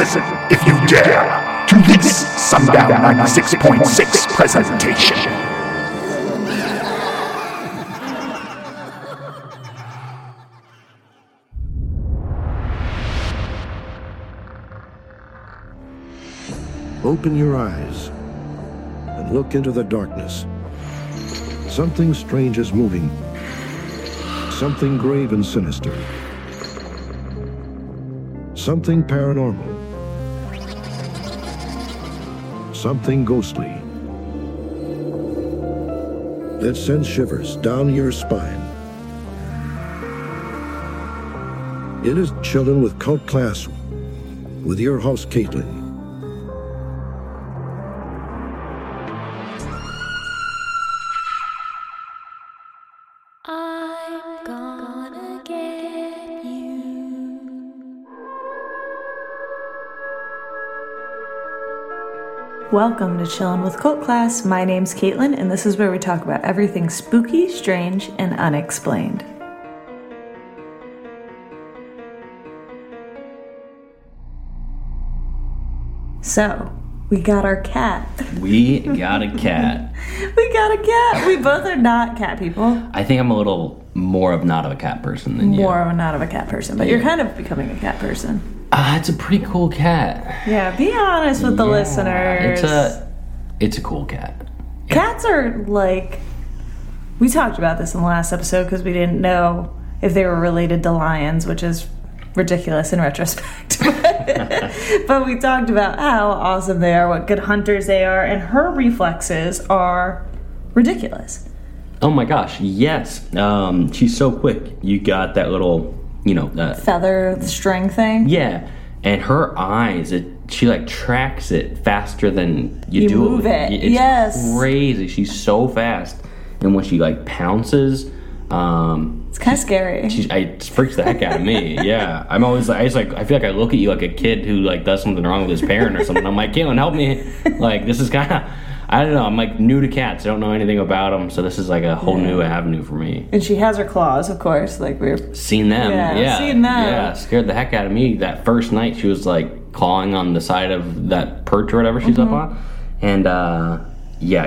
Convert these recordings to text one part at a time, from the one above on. Listen, if you dare, to this Sundown 96.6 presentation. Open your eyes and look into the darkness. Something strange is moving. Something grave and sinister. Something paranormal. Something ghostly. That sends shivers down your spine. It is Chillin' with Cult Class with your host, Caitlin. Welcome to Chillin' with Cult Class. My name's Caitlin, and this is where we talk about everything spooky, strange, and unexplained. So, we got our cat. We got a cat. We both are not cat people. I think I'm a little more of not of a cat person than you. But yeah. You're kind of becoming a cat person. It's a pretty cool cat. Yeah, be honest with the listeners. It's a cool cat. Yeah. Cats are like... We talked about this in the last episode because we didn't know if they were related to lions, which is ridiculous in retrospect. But we talked about how awesome they are, what good hunters they are, and her reflexes are ridiculous. Oh my gosh, yes. She's so quick. You got that little... feather string thing. Yeah, and her eyes. She like tracks it faster than you do. Move it. It's crazy. She's so fast, and when she like pounces, it's kind of scary. It freaks the heck out of me. Yeah, I'm always like, I feel like I look at you like a kid who like does something wrong with his parent or something. I'm like, Caitlin, help me. Like this is kind of. I don't know. I'm like new to cats. I don't know anything about them, so this is like a whole new avenue for me. And she has her claws, of course. Like we've seen them. Yeah, seen them. Yeah, scared the heck out of me that first night. She was like clawing on the side of that perch or whatever she's up on, and I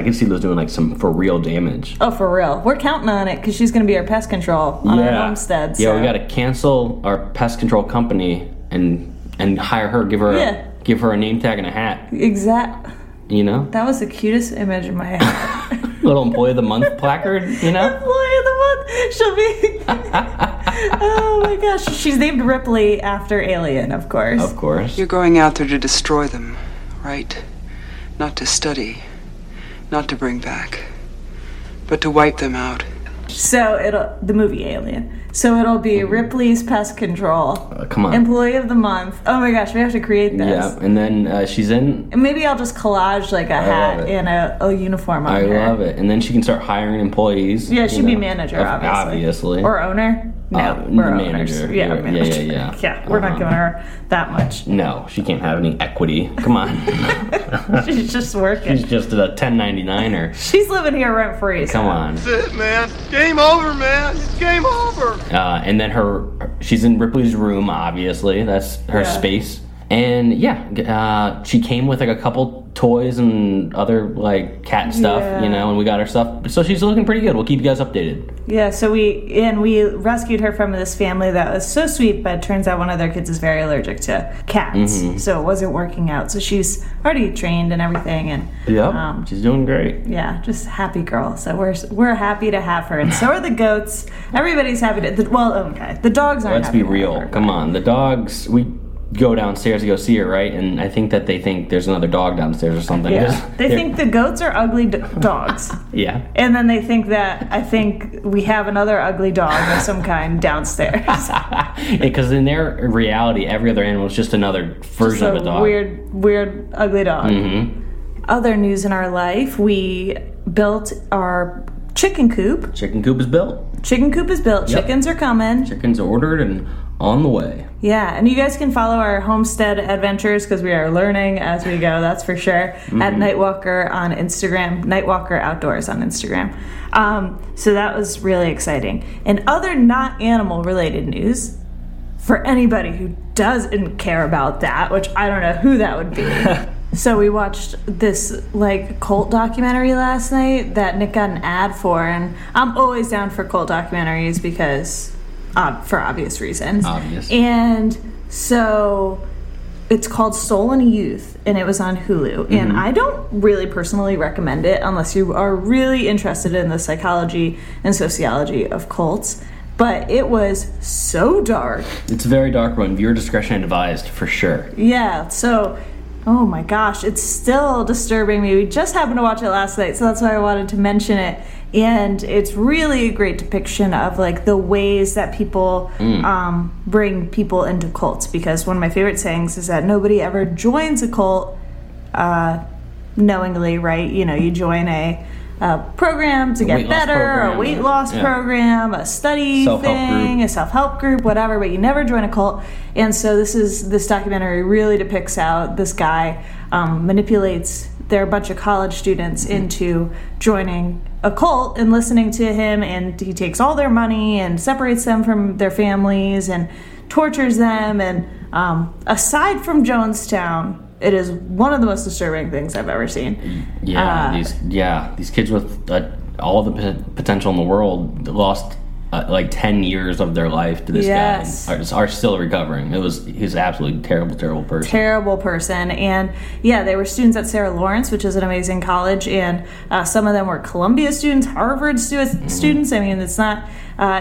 could see those doing like some for real damage. Oh, for real. We're counting on it because she's going to be our pest control on our homestead. So. Yeah, we got to cancel our pest control company and hire her. Give her a name tag and a hat. Exactly. That was the cutest image in my head. Little employee of the month placard. Employee of the month. She'll be oh my gosh, she's named Ripley after Alien, of course. You're going out there to destroy them, right? Not to study, not to bring back, but to wipe them out. So the movie Alien. So it'll be Ripley's pest control. Come on. Employee of the month. Oh my gosh, we have to create this. Yeah, and then she's in. And maybe I'll just collage like a hat and a uniform on her. I love it. And then she can start hiring employees. Yeah, she'd be manager, obviously. Or owner. No, we're manager. Owners. Yeah, manager. Yeah. Yeah, we're not giving her that much. No, she can't have any equity. Come on. She's just working. She's just a 1099er. She's living here rent free. Come on. That's it, man. Game over, man. It's game over. And then she's in Ripley's room, obviously. That's her space. And she came with like a couple toys and other like cat stuff, and we got her stuff. So she's looking pretty good. We'll keep you guys updated. Yeah, so we rescued her from this family that was so sweet, but it turns out one of their kids is very allergic to cats. Mm-hmm. So it wasn't working out. So she's already trained and everything, and she's doing great. Yeah, just happy girl. So we're happy to have her, and so are the goats. Everybody's happy the dogs aren't. Let's be real. Come on. The dogs go downstairs to go see her, right? And I think that they think there's another dog downstairs or something. Yeah. They think the goats are ugly dogs. Yeah. And then they think that we have another ugly dog of some kind downstairs. Because in their reality, every other animal is just another version of a dog. Weird, ugly dog. Mm-hmm. Other news in our life, we built our chicken coop. Chicken coop is built. Yep. Chickens are coming. Chickens are ordered and on the way. Yeah, and you guys can follow our homestead adventures because we are learning as we go, that's for sure, at Nightwalker on Instagram, Nightwalker Outdoors on Instagram. So that was really exciting. And other not animal related news, for anybody who doesn't care about that, which I don't know who that would be. So we watched this, like, cult documentary last night that Nick got an ad for, and I'm always down for cult documentaries because, for obvious reasons. Obvious. And so it's called Stolen Youth, and it was on Hulu. Mm-hmm. And I don't really personally recommend it unless you are really interested in the psychology and sociology of cults. But it was so dark. It's a very dark one. Viewer discretion advised, for sure. Yeah, so, oh my gosh, it's still disturbing me. We just happened to watch it last night, so that's why I wanted to mention it. And it's really a great depiction of, like, the ways that people bring people into cults. Because one of my favorite sayings is that nobody ever joins a cult knowingly, right? You know, you join a program to get better, a weight loss program, a study thing, a self-help group, whatever, but you never join a cult. And so this documentary really depicts how this guy manipulates a bunch of college students into joining a cult and listening to him, and he takes all their money and separates them from their families and tortures them. And aside from Jonestown, it is one of the most disturbing things I've ever seen. Yeah, these kids with all the potential in the world lost 10 years of their life to this guy and are still recovering. He's an absolutely terrible person. Terrible person. And yeah, they were students at Sarah Lawrence, which is an amazing college, and some of them were Columbia students, Harvard students. I mean, it's not,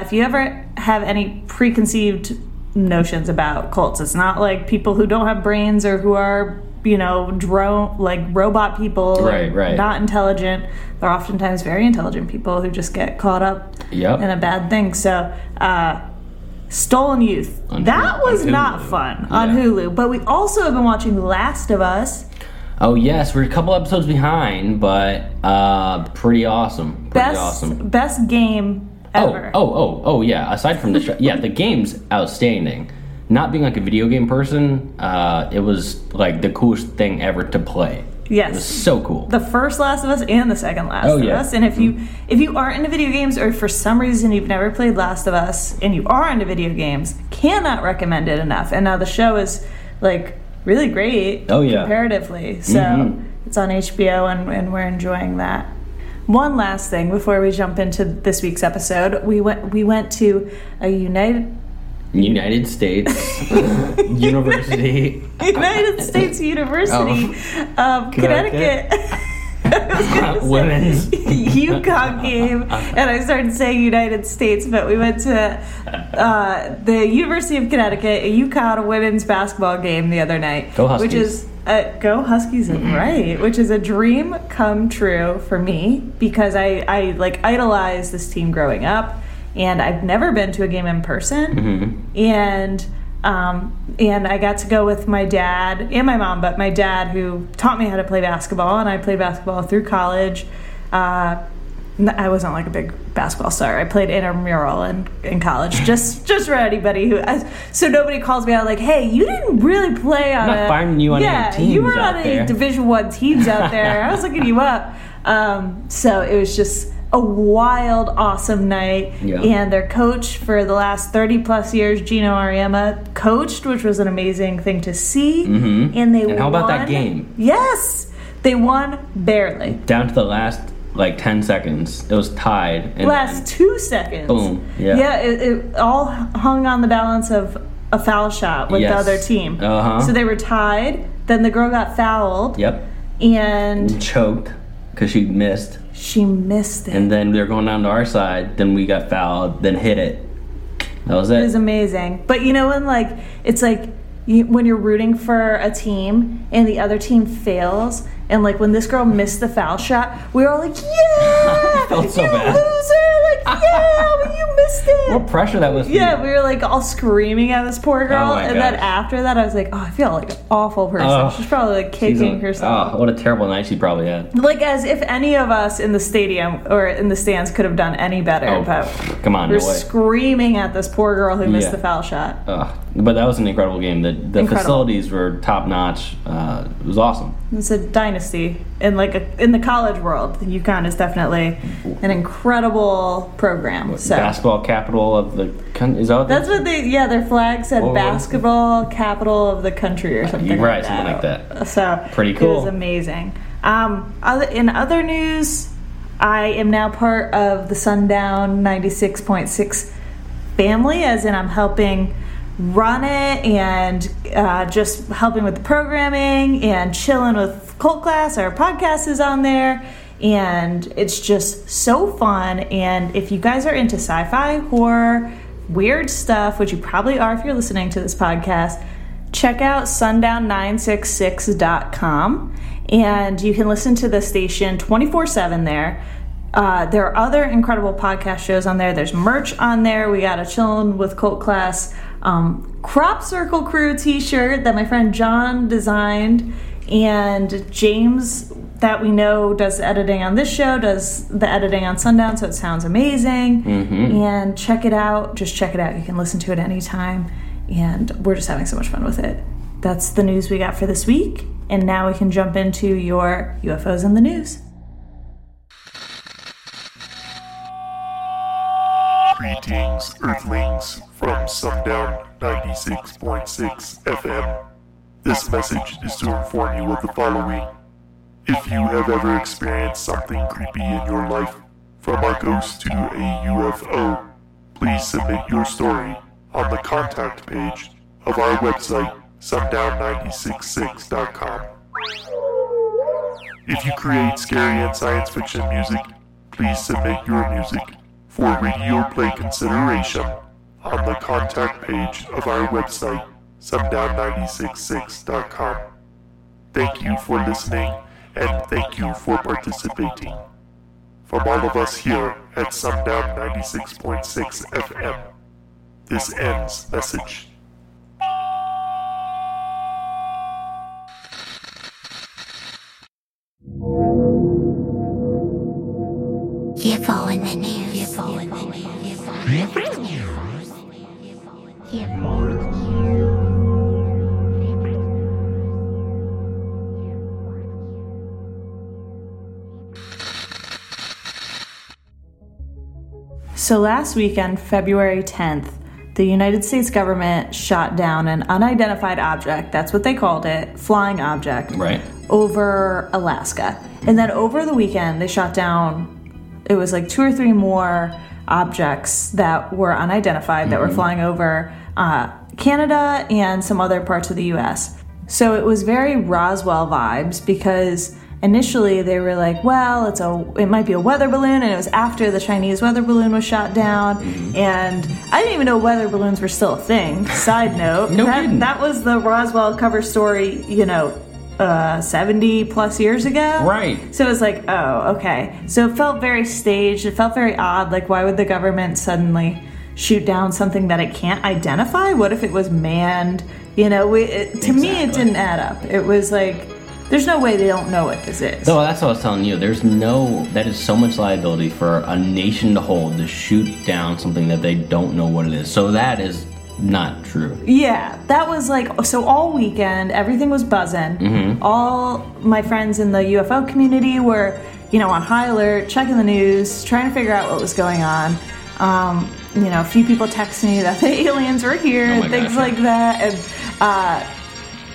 if you ever have any preconceived notions about cults, it's not like people who don't have brains or who are, you know, robot people, right. Not intelligent. They're oftentimes very intelligent people who just get caught up in a bad thing. So, Stolen Youth. That was not fun on Hulu. But we also have been watching The Last of Us. Oh, yes. We're a couple episodes behind, but pretty awesome. Best game ever. Oh, yeah. Aside from the show. Yeah, the game's outstanding. Not being like a video game person, it was like the coolest thing ever to play. Yes. It was so cool. The first Last of Us and the second Last of Us. And if you aren't into video games, or for some reason you've never played Last of Us and you are into video games, cannot recommend it enough. And now the show is, like, really great comparatively. So it's on HBO and we're enjoying that. One last thing before we jump into this week's episode, we went to a United States University. United States University of Connecticut. Women's UConn game, and I started saying United States, but we went to the University of Connecticut, a UConn women's basketball game the other night. Go Huskies. Go Huskies, right? Which is a dream come true for me because I like idolized this team growing up. And I've never been to a game in person, and I got to go with my dad and my mom, but my dad, who taught me how to play basketball, and I played basketball through college. I wasn't like a big basketball star. I played intramural in college, just for anybody so nobody calls me out like, hey, you didn't really play on you were on any Division I teams out there. I was looking you up. So it was just a wild, awesome night, and their coach for the last 30-plus years, Gino Auriemma, coached, which was an amazing thing to see, and they won. And how about that game? Yes! They won barely. Down to the last, 10 seconds. It was tied. And last 2 seconds. Boom. Yeah, it all hung on the balance of a foul shot with the other team. So they were tied, then the girl got fouled. Yep. And choked, because she missed. She missed it. And then they were going down to our side. Then we got fouled. Then hit it. That was it. It was amazing. But you know when, it's like when you're rooting for a team and the other team fails, and, when this girl missed the foul shot, we were all like, yeah! Felt so bad. Loser! Yeah! You missed it! What pressure that was for you. We were, all screaming at this poor girl. Then after that, I was like, oh, I feel like an awful person. She's probably, kicking herself. Oh, what a terrible night she probably had. As if any of us in the stadium or in the stands could have done any better. But come on, we're screaming at this poor girl who missed the foul shot. But that was an incredible game. The facilities were top notch. It was awesome. It's a dynasty in the college world. UConn is definitely an incredible program. Basketball capital of the country. Is that what that's what they? Yeah, their flag said basketball capital of the country or something. Right, something like that. So pretty cool. It was amazing. In other news, I am now part of the Sundown 96.6 family, as in I'm helping run it and just helping with the programming, and Chillin' with Cult Class, our podcast, is on there, and it's just so fun. And if you guys are into sci-fi, horror, weird stuff, which you probably are if you're listening to this podcast, check out sundown966.com, and you can listen to the station 24/7 there. There are other incredible podcast shows on there. There's merch on there. We got a Chillin' with Cult Class Crop Circle Crew t-shirt that my friend John designed. And James, that we know, does editing on this show, does the editing on Sundown, so it sounds amazing. Mm-hmm. And check it out. Just check it out. You can listen to it anytime. And we're just having so much fun with it. That's the news we got for this week. And now we can jump into your UFOs in the news. Greetings, Earthlings, from Sundown 96.6 FM. This message is to inform you of the following. If you have ever experienced something creepy in your life, from a ghost to a UFO, please submit your story on the contact page of our website, sundown966.com. If you create scary and science fiction music, please submit your music for radio play consideration on the contact page of our website, sundown966.com. Thank you for listening, and thank you for participating. From all of us here at Sundown 96.6 FM, this ends message. UFO in the news. So last weekend, February 10th, the United States government shot down an unidentified object, that's what they called it, flying object, right, over Alaska. And then over the weekend, they shot down, it was like two or three more objects that were unidentified, that were flying over Canada and some other parts of the U.S. So it was very Roswell vibes, because initially they were like, well, it might be a weather balloon, and it was after the Chinese weather balloon was shot down, and I didn't even know weather balloons were still a thing. Side note, that was the Roswell cover story, 70 plus years ago. Right. So it was like, oh, okay. So it felt very staged. It felt very odd. Like, why would the government suddenly shoot down something that it can't identify? What if it was manned? To me, it didn't add up. It was like, there's no way they don't know what this is. No, that's what I was telling you. That is so much liability for a nation to hold, to shoot down something that they don't know what it is. So that is not true. Yeah, that was like, so all weekend, everything was buzzing. Mm-hmm. All my friends in the UFO community were, on high alert, checking the news, trying to figure out what was going on. A few people texted me that the aliens were here and things like that.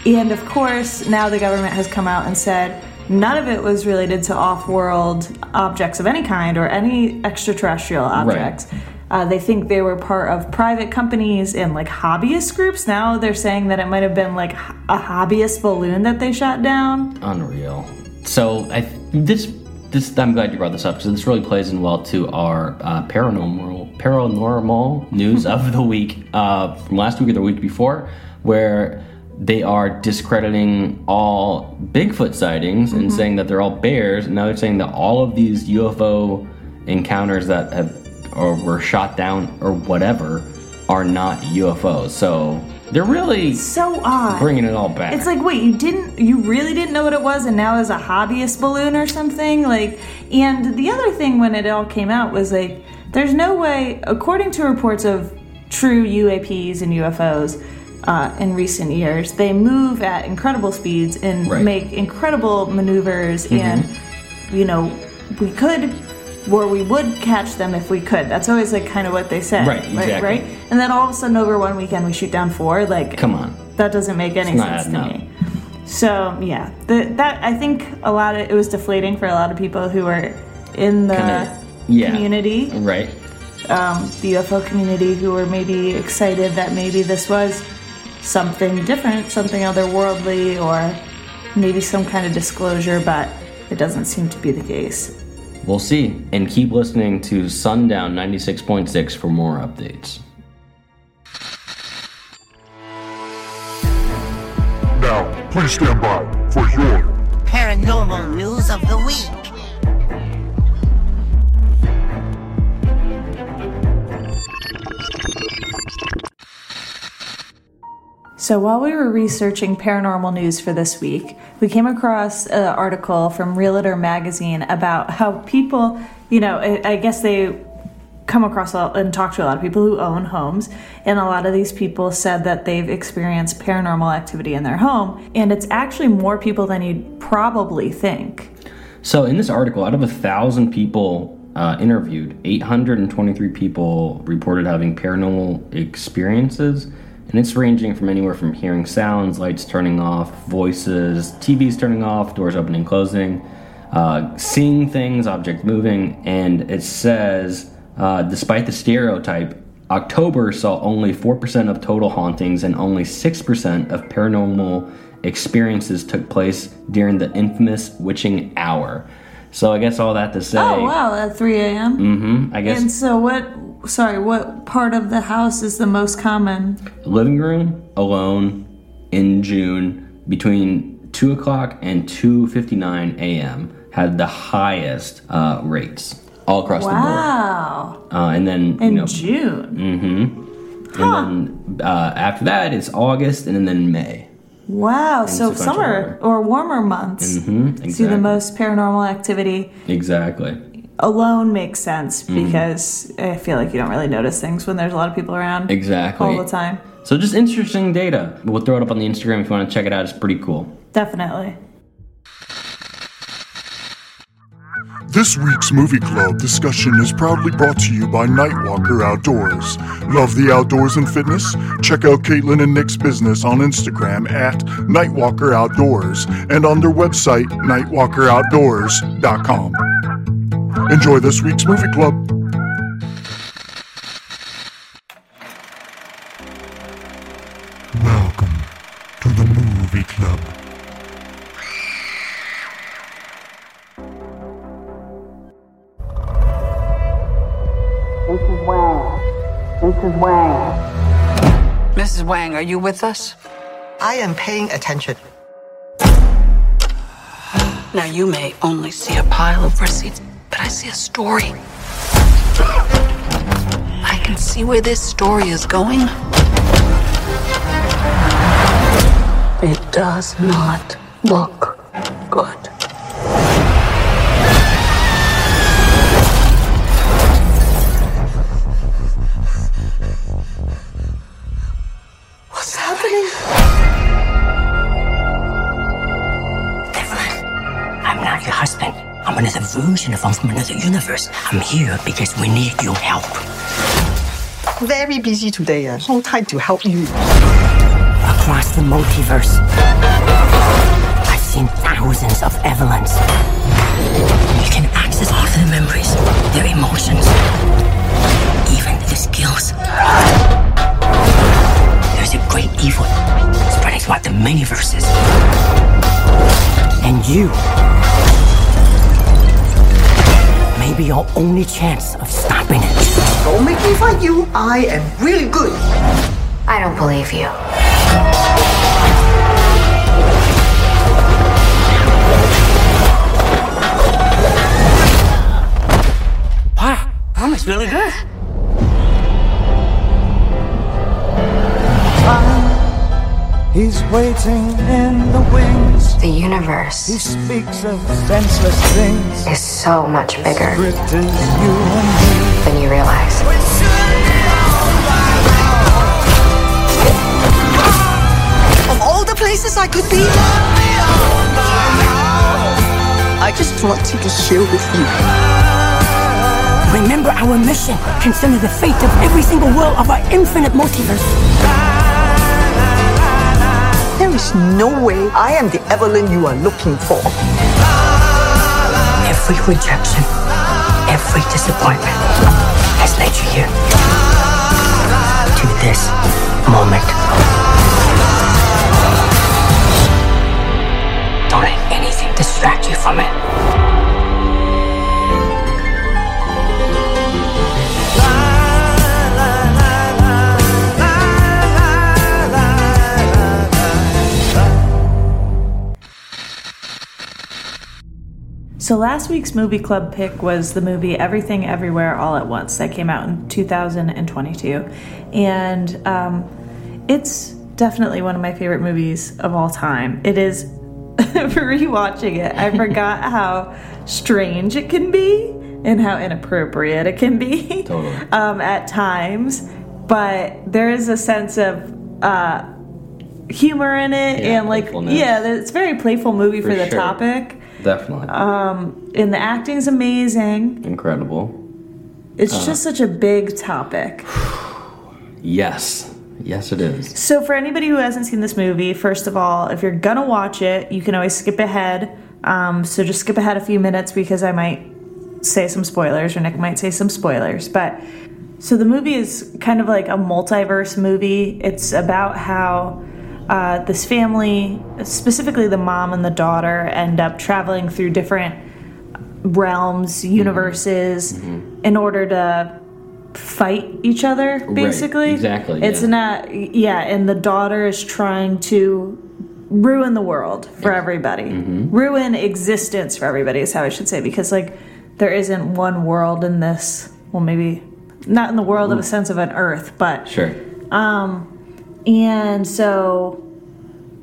And of course, now the government has come out and said none of it was related to off-world objects of any kind or any extraterrestrial objects. Right. They think they were part of private companies and hobbyist groups. Now they're saying that it might have been a hobbyist balloon that they shot down. Unreal. So I'm glad you brought this up, because this really plays in well to our paranormal news of the week from last week or the week before, where they are discrediting all Bigfoot sightings and saying that they're all bears. And now they're saying that all of these UFO encounters that were shot down or whatever are not UFOs. So they're really so odd, bringing it all back. It's like, wait, you really didn't know what it was, and now is a hobbyist balloon or something? And the other thing when it all came out was there's no way, according to reports of true UAPs and UFOs, in recent years. They move at incredible speeds and make incredible maneuvers, and, you know, we could, or we would catch them if we could. That's always, like, kind of what they said. Right, exactly. Right? And then all of a sudden, over one weekend, we shoot down four. Like, come on. That doesn't make any sense to me. So, yeah. That I think a lot of it was deflating for a lot of people who were in the community. Right. The UFO community, who were maybe excited that maybe this was something different, something otherworldly, or maybe some kind of disclosure, but it doesn't seem to be the case. We'll see. And keep listening to Sundown 96.6 for more updates. Now, please stand by for your paranormal news of the week. So while we were researching paranormal news for this week, we came across an article from Realtor Magazine about how people, you know, I guess they come across and talk to a lot of people who own homes, and a lot of these people said that they've experienced paranormal activity in their home, and it's actually more people than you'd probably think. So in this article, out of 1,000 people interviewed, 823 people reported having paranormal experiences. And it's ranging from anywhere from hearing sounds, lights turning off, voices, TVs turning off, doors opening, closing, seeing things, objects moving. And it says, despite the stereotype, October saw only 4% of total hauntings and only 6% of paranormal experiences took place during the infamous witching hour. So I guess all that to say. Oh, wow, at 3 a.m.? Mm-hmm, I guess. And so what part of the house is the most common? Living room, alone, in June, between 2 o'clock and 2:59 a.m. had the highest rates all across the board. Wow. And then, in June? Mm-hmm. Huh. And then after that, it's August and then May. Wow, and so summer or warmer months see the most paranormal activity. Exactly. Alone makes sense because I feel like you don't really notice things when there's a lot of people around all the time. So just interesting data. We'll throw it up on the Instagram if you want to check it out. It's pretty cool. Definitely. This week's Movie Club discussion is proudly brought to you by Nightwalker Outdoors. Love the outdoors and fitness? Check out Caitlin and Nick's business on Instagram at Nightwalker Outdoors and on their website, nightwalkeroutdoors.com. Enjoy this week's Movie Club. Welcome to the Movie Club. Mrs. Wang. Mrs. Wang. Mrs. Wang, are you with us? I am paying attention. Now, you may only see a pile of receipts, but I see a story. I can see where this story is going. It does not look good. What's happening? Devlin, I'm not your husband. I'm another version of him from another universe. I'm here because we need your help. Very busy today. Hold tight to help you. Across the multiverse, I've seen thousands of Evelyns. You can access all their memories, their emotions, even their skills. There's a great evil spreading throughout the many verses. And you may be our only chance of stopping it. Don't make me fight you. I am really good. I don't believe you. Wow, that was really good. He's waiting in the wings. The universe. He speaks of senseless things. Is so much bigger than you realize. I could be. I just want to share with you. Remember our mission concerning the fate of every single world of our infinite multiverse. There is no way I am the Evelyn you are looking for. Every rejection, every disappointment has led you here. To this moment. Don't let anything distract you from it. So last week's movie club pick was the movie Everything Everywhere All at Once that came out in 2022. And it's definitely one of my favorite movies of all time. It is, rewatching it, I forgot how strange it can be and how inappropriate it can be at times. But there is a sense of humor in it. Yeah, and it's a very playful movie for the topic. Definitely. And the acting's amazing. Incredible. It's just such a big topic. Yes. Yes, it is. So for anybody who hasn't seen this movie, first of all, if you're going to watch it, you can always skip ahead. So just skip ahead a few minutes because I might say some spoilers or Nick might say some spoilers. But so the movie is kind of like a multiverse movie. It's about how... this family, specifically the mom and the daughter, end up traveling through different realms, universes, in order to fight each other, basically. Right, exactly. It's and the daughter is trying to ruin the world for everybody. Mm-hmm. Ruin existence for everybody is how I should say, because, there isn't one world in this, well, maybe not in the world of a sense of an Earth, but... Sure. And so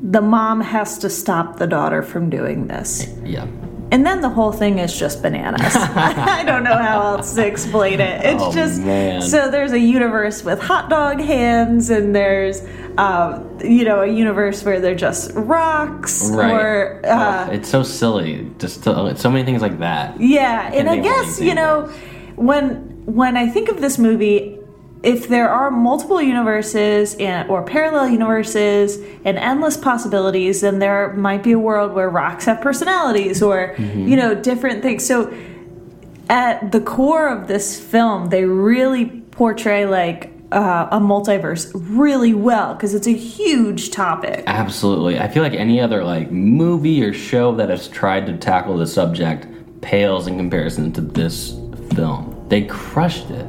the mom has to stop the daughter from doing this. Yeah. And then the whole thing is just bananas. I don't know how else to explain it. It's so there's a universe with hot dog hands, and there's, a universe where they're just rocks. Right. Or, it's so silly. It's so many things like that. Yeah. And I guess, when I think of this movie... If there are multiple universes or parallel universes and endless possibilities, then there might be a world where rocks have personalities or, different things. So at the core of this film, they really portray a multiverse really well because it's a huge topic. Absolutely. I feel like any other movie or show that has tried to tackle the subject pales in comparison to this film. They crushed it.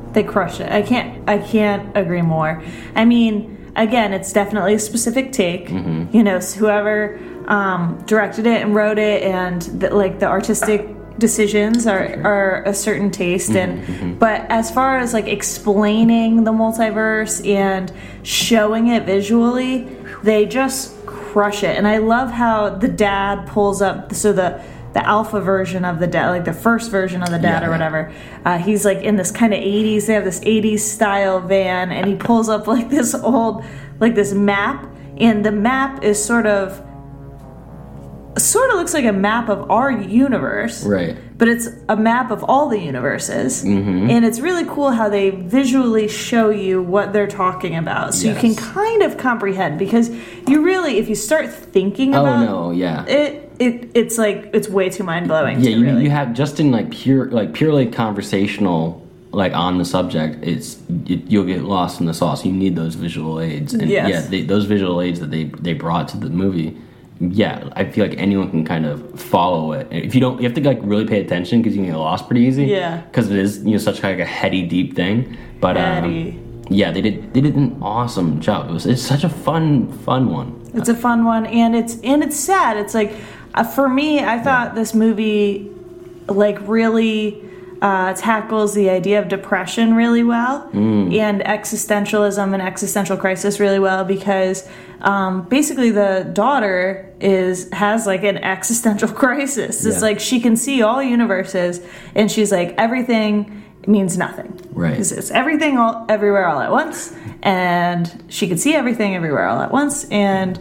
I can't agree more. I mean, again, it's definitely a specific take. Mm-hmm. So whoever directed it and wrote it, and the artistic decisions are a certain taste. And but as far as explaining the multiverse and showing it visually, they just crush it. And I love how the dad pulls up. So the alpha version of the dad, the first version of the dad or whatever. He's in this kind of 80s, they have this 80s style van, and he pulls up this old, this map, and the map is sort of looks like a map of our universe. Right. But it's a map of all the universes. Mm-hmm. And it's really cool how they visually show you what they're talking about. So you can kind of comprehend, because you really, if you start thinking about it, it's way too mind-blowing. Yeah, you have just in purely conversational on the subject, you'll get lost in the sauce. You need those visual aids, and those visual aids that they brought to the movie. Yeah, I feel like anyone can kind of follow it. If you don't, you have to really pay attention because you can get lost pretty easy. Yeah, because it is such a heady, deep thing. But they did an awesome job. It's such a fun one. It's a fun one, and it's sad. It's for me, I thought this movie, really tackles the idea of depression really well and existentialism and existential crisis really well because basically the daughter has an existential crisis. It's she can see all universes, and she's everything means nothing. Right. It's everything everywhere all at once, and she can see everything everywhere all at once, and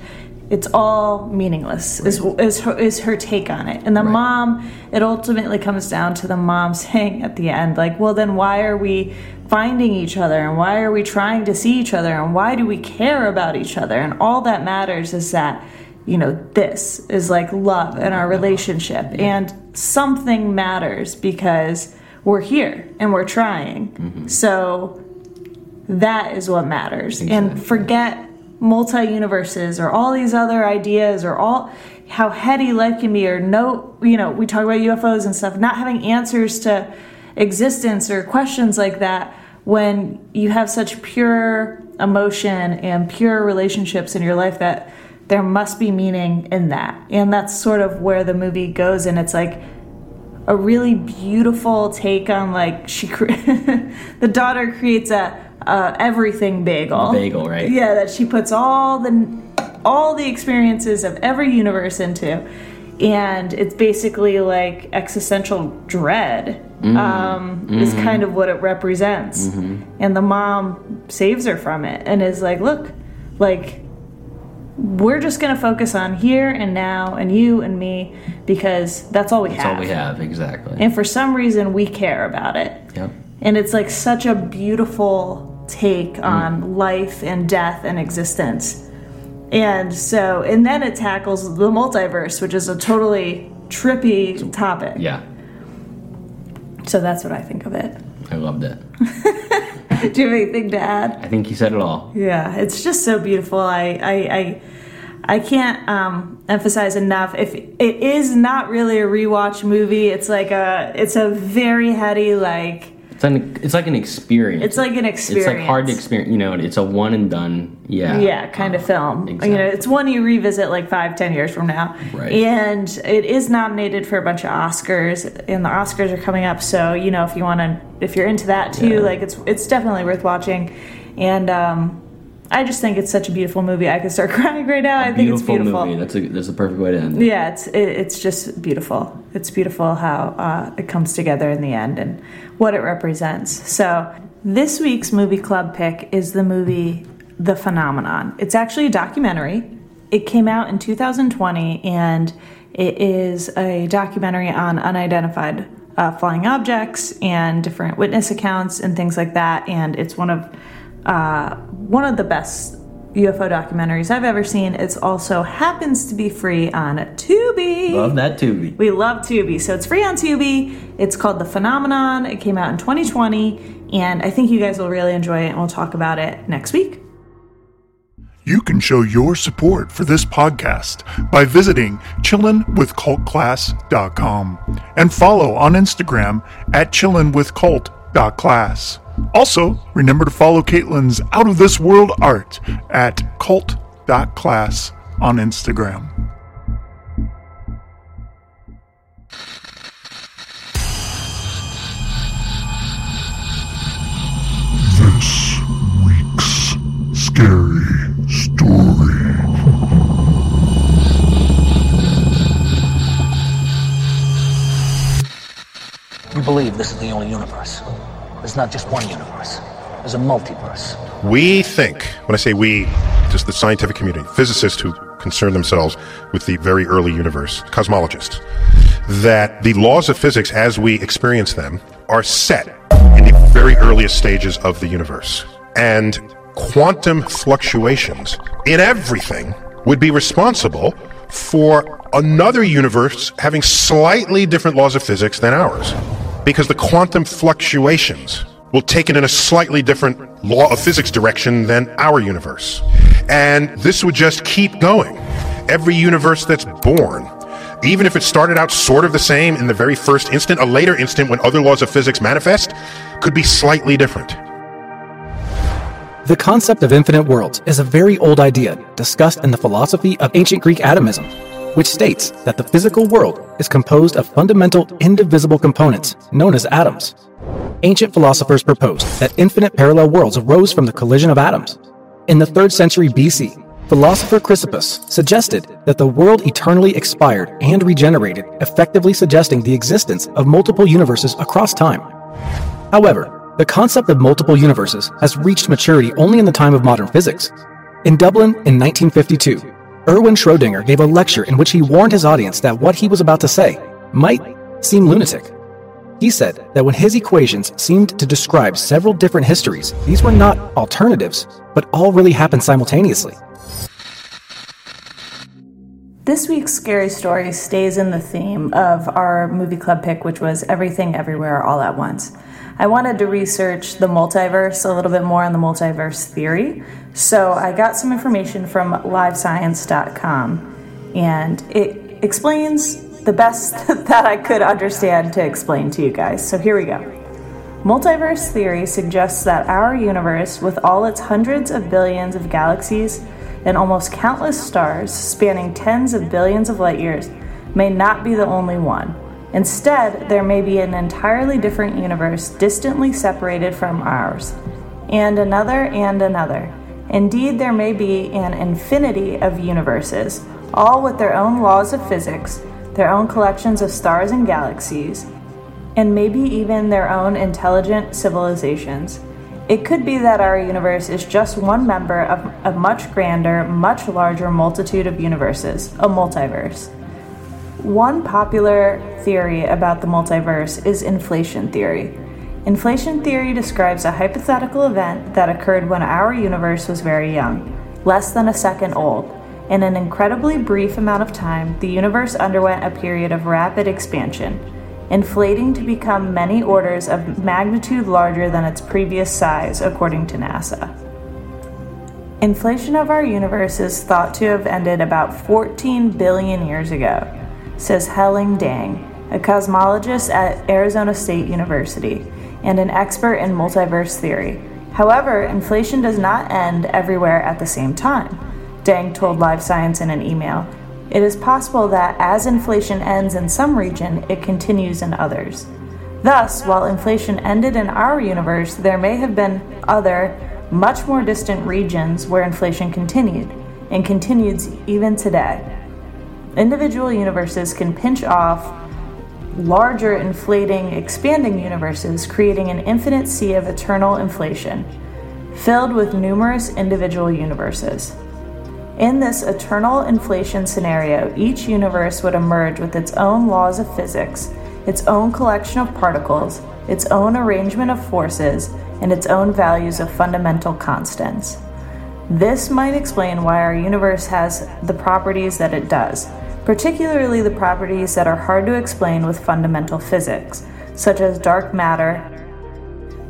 it's all meaningless, right, is her take on it. And the right. mom, it ultimately comes down to the mom saying at the end, like, well, then why are we finding each other, and why are we trying to see each other, and why do we care about each other? And all that matters is that, you know, this is like love in our relationship, yeah. and something matters because we're here and we're trying. Mm-hmm. So that is what matters. Exactly. And forget multi-universes or all these other ideas or all how heady life can be, or no, you know, we talk about UFOs and stuff, not having answers to existence or questions like that when you have such pure emotion and pure relationships in your life that there must be meaning in that. And that's sort of where the movie goes, and it's like a really beautiful take on, like, the daughter creates a everything bagel. The bagel, right? Yeah, that she puts all the experiences of every universe into. And it's basically like existential dread is kind of what it represents. Mm-hmm. And the mom saves her from it and is like, look, like, we're just going to focus on here and now and you and me because that's all we have. That's all we have, exactly. And for some reason, we care about it. Yep. And it's like such a beautiful take on life and death and existence. And so, and then it tackles the multiverse, which is a totally trippy topic. Yeah. So that's what I think of it. I loved it. Do you have anything to add? I think you said it all. Yeah, it's just so beautiful. I can't emphasize enough. If it is not really a rewatch movie, it's a very heady, like. It's like an experience. It's like hard to experience. You know, it's a one and done. Yeah. Yeah, kind of film. Exactly. You know, it's one you revisit like 5-10 years from now. Right. And it is nominated for a bunch of Oscars, and the Oscars are coming up. So, you know, if you're into that too, yeah. like it's definitely worth watching. And I just think it's such a beautiful movie. I could start crying right now. I think it's beautiful. Movie. That's a perfect way to end it. Yeah, it's just beautiful. It's beautiful how it comes together in the end and what it represents. So this week's movie club pick is the movie The Phenomenon. It's actually a documentary. It came out in 2020, and it is a documentary on unidentified flying objects and different witness accounts and things like that. And it's one of the best UFO documentaries I've ever seen. It also happens to be free on Tubi. Love that Tubi. We love Tubi. So it's free on Tubi. It's called The Phenomenon. It came out in 2020, and I think you guys will really enjoy it, and we'll talk about it next week. You can show your support for this podcast by visiting chillinwithcultclass.com and follow on Instagram at chillinwithcult.class. Also, remember to follow Caitlin's Out of This World art at cult.class on Instagram. This week's scary story. You believe this is the only universe. There's not just one universe. There's a multiverse. We think, when I say we, just the scientific community, physicists who concern themselves with the very early universe, cosmologists, that the laws of physics as we experience them are set in the very earliest stages of the universe. And quantum fluctuations in everything would be responsible for another universe having slightly different laws of physics than ours. Because the quantum fluctuations will take it in a slightly different law of physics direction than our universe. And this would just keep going. Every universe that's born, even if it started out sort of the same in the very first instant, a later instant when other laws of physics manifest, could be slightly different. The concept of infinite worlds is a very old idea discussed in the philosophy of ancient Greek atomism, which states that the physical world is composed of fundamental indivisible components known as atoms. Ancient philosophers proposed that infinite parallel worlds arose from the collision of atoms. In the 3rd century BC, philosopher Chrysippus suggested that the world eternally expired and regenerated, effectively suggesting the existence of multiple universes across time. However, the concept of multiple universes has reached maturity only in the time of modern physics. In Dublin in 1952, Erwin Schrödinger gave a lecture in which he warned his audience that what he was about to say might seem lunatic. He said that when his equations seemed to describe several different histories, these were not alternatives, but all really happened simultaneously. This week's scary story stays in the theme of our movie club pick, which was Everything Everywhere All at Once. I wanted to research the multiverse a little bit more on the multiverse theory, so I got some information from livescience.com, and it explains the best that I could understand to explain to you guys. So here we go. Multiverse theory suggests that our universe, with all its hundreds of billions of galaxies and almost countless stars spanning tens of billions of light years, may not be the only one. Instead, there may be an entirely different universe distantly separated from ours, and another and another. Indeed, there may be an infinity of universes, all with their own laws of physics, their own collections of stars and galaxies, and maybe even their own intelligent civilizations. It could be that our universe is just one member of a much grander, much larger multitude of universes, a multiverse. One popular theory about the multiverse is inflation theory. Inflation theory describes a hypothetical event that occurred when our universe was very young, less than a second old. In an incredibly brief amount of time, the universe underwent a period of rapid expansion, inflating to become many orders of magnitude larger than its previous size, according to NASA. Inflation of our universe is thought to have ended about 14 billion years ago, says Helen Dang, a cosmologist at Arizona State University and an expert in multiverse theory. However, inflation does not end everywhere at the same time, Dang told Live Science in an email. It is possible that as inflation ends in some region, it continues in others. Thus, while inflation ended in our universe, there may have been other, much more distant regions where inflation continued, and continues even today. Individual universes can pinch off larger, inflating, expanding universes, creating an infinite sea of eternal inflation, filled with numerous individual universes. In this eternal inflation scenario, each universe would emerge with its own laws of physics, its own collection of particles, its own arrangement of forces, and its own values of fundamental constants. This might explain why our universe has the properties that it does, particularly the properties that are hard to explain with fundamental physics, such as dark matter.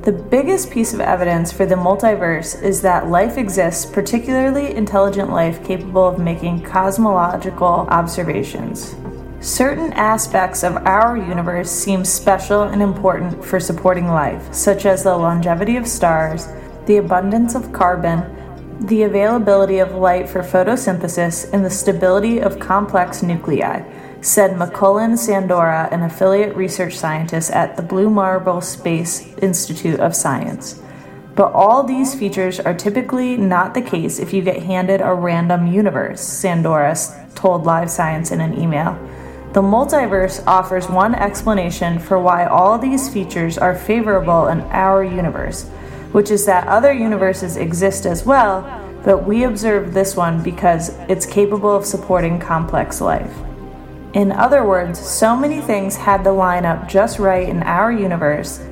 The biggest piece of evidence for the multiverse is that life exists, particularly intelligent life capable of making cosmological observations. Certain aspects of our universe seem special and important for supporting life, such as the longevity of stars, the abundance of carbon, the availability of light for photosynthesis, and the stability of complex nuclei, said McCullen Sandora, an affiliate research scientist at the Blue Marble Space Institute of Science. But all these features are typically not the case if you get handed a random universe, Sandora told Live Science in an email. The multiverse offers one explanation for why all these features are favorable in our universe, which is that other universes exist as well, but we observe this one because it's capable of supporting complex life. In other words, so many things had to line up just right in our universe,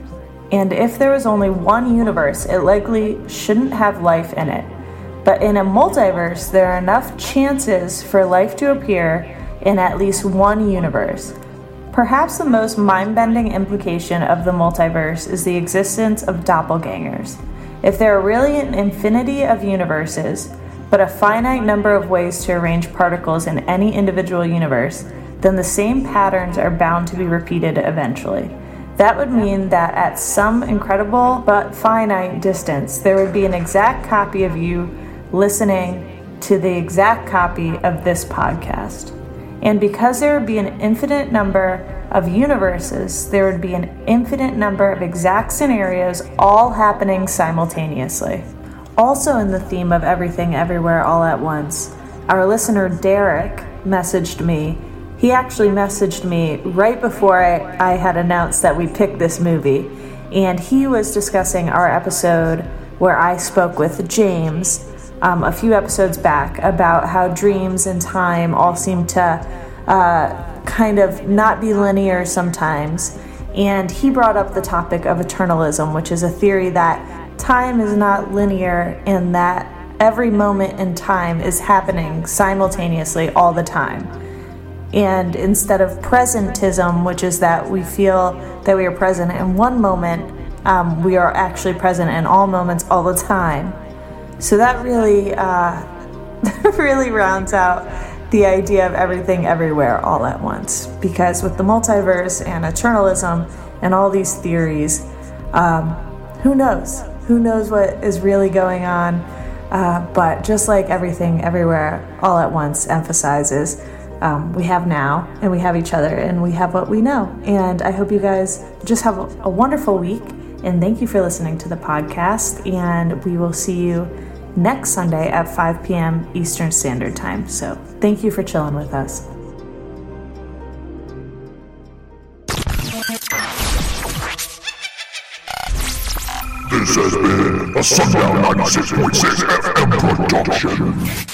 and if there was only one universe, it likely shouldn't have life in it. But in a multiverse, there are enough chances for life to appear in at least one universe. Perhaps the most mind-bending implication of the multiverse is the existence of doppelgangers. If there are really an infinity of universes, but a finite number of ways to arrange particles in any individual universe, then the same patterns are bound to be repeated eventually. That would mean that at some incredible but finite distance, there would be an exact copy of you listening to the exact copy of this podcast. And because there would be an infinite number of universes, there would be an infinite number of exact scenarios all happening simultaneously. Also in the theme of Everything Everywhere All at Once, our listener Derek messaged me. He actually messaged me right before I had announced that we picked this movie, and he was discussing our episode where I spoke with James a few episodes back about how dreams and time all seem to kind of not be linear sometimes. And he brought up the topic of eternalism, which is a theory that time is not linear and that every moment in time is happening simultaneously all the time. And instead of presentism, which is that we feel that we are present in one moment, we are actually present in all moments all the time. So that really rounds out the idea of everything everywhere all at once, because with the multiverse and eternalism and all these theories, who knows what is really going on, but just like everything everywhere all at once emphasizes, we have now and we have each other and we have what we know. And I hope you guys just have a wonderful week, and thank you for listening to the podcast, and we will see you next Sunday at 5 p.m. Eastern Standard Time. So thank you for chilling with us. This has been a Sundown 96.6 FM production.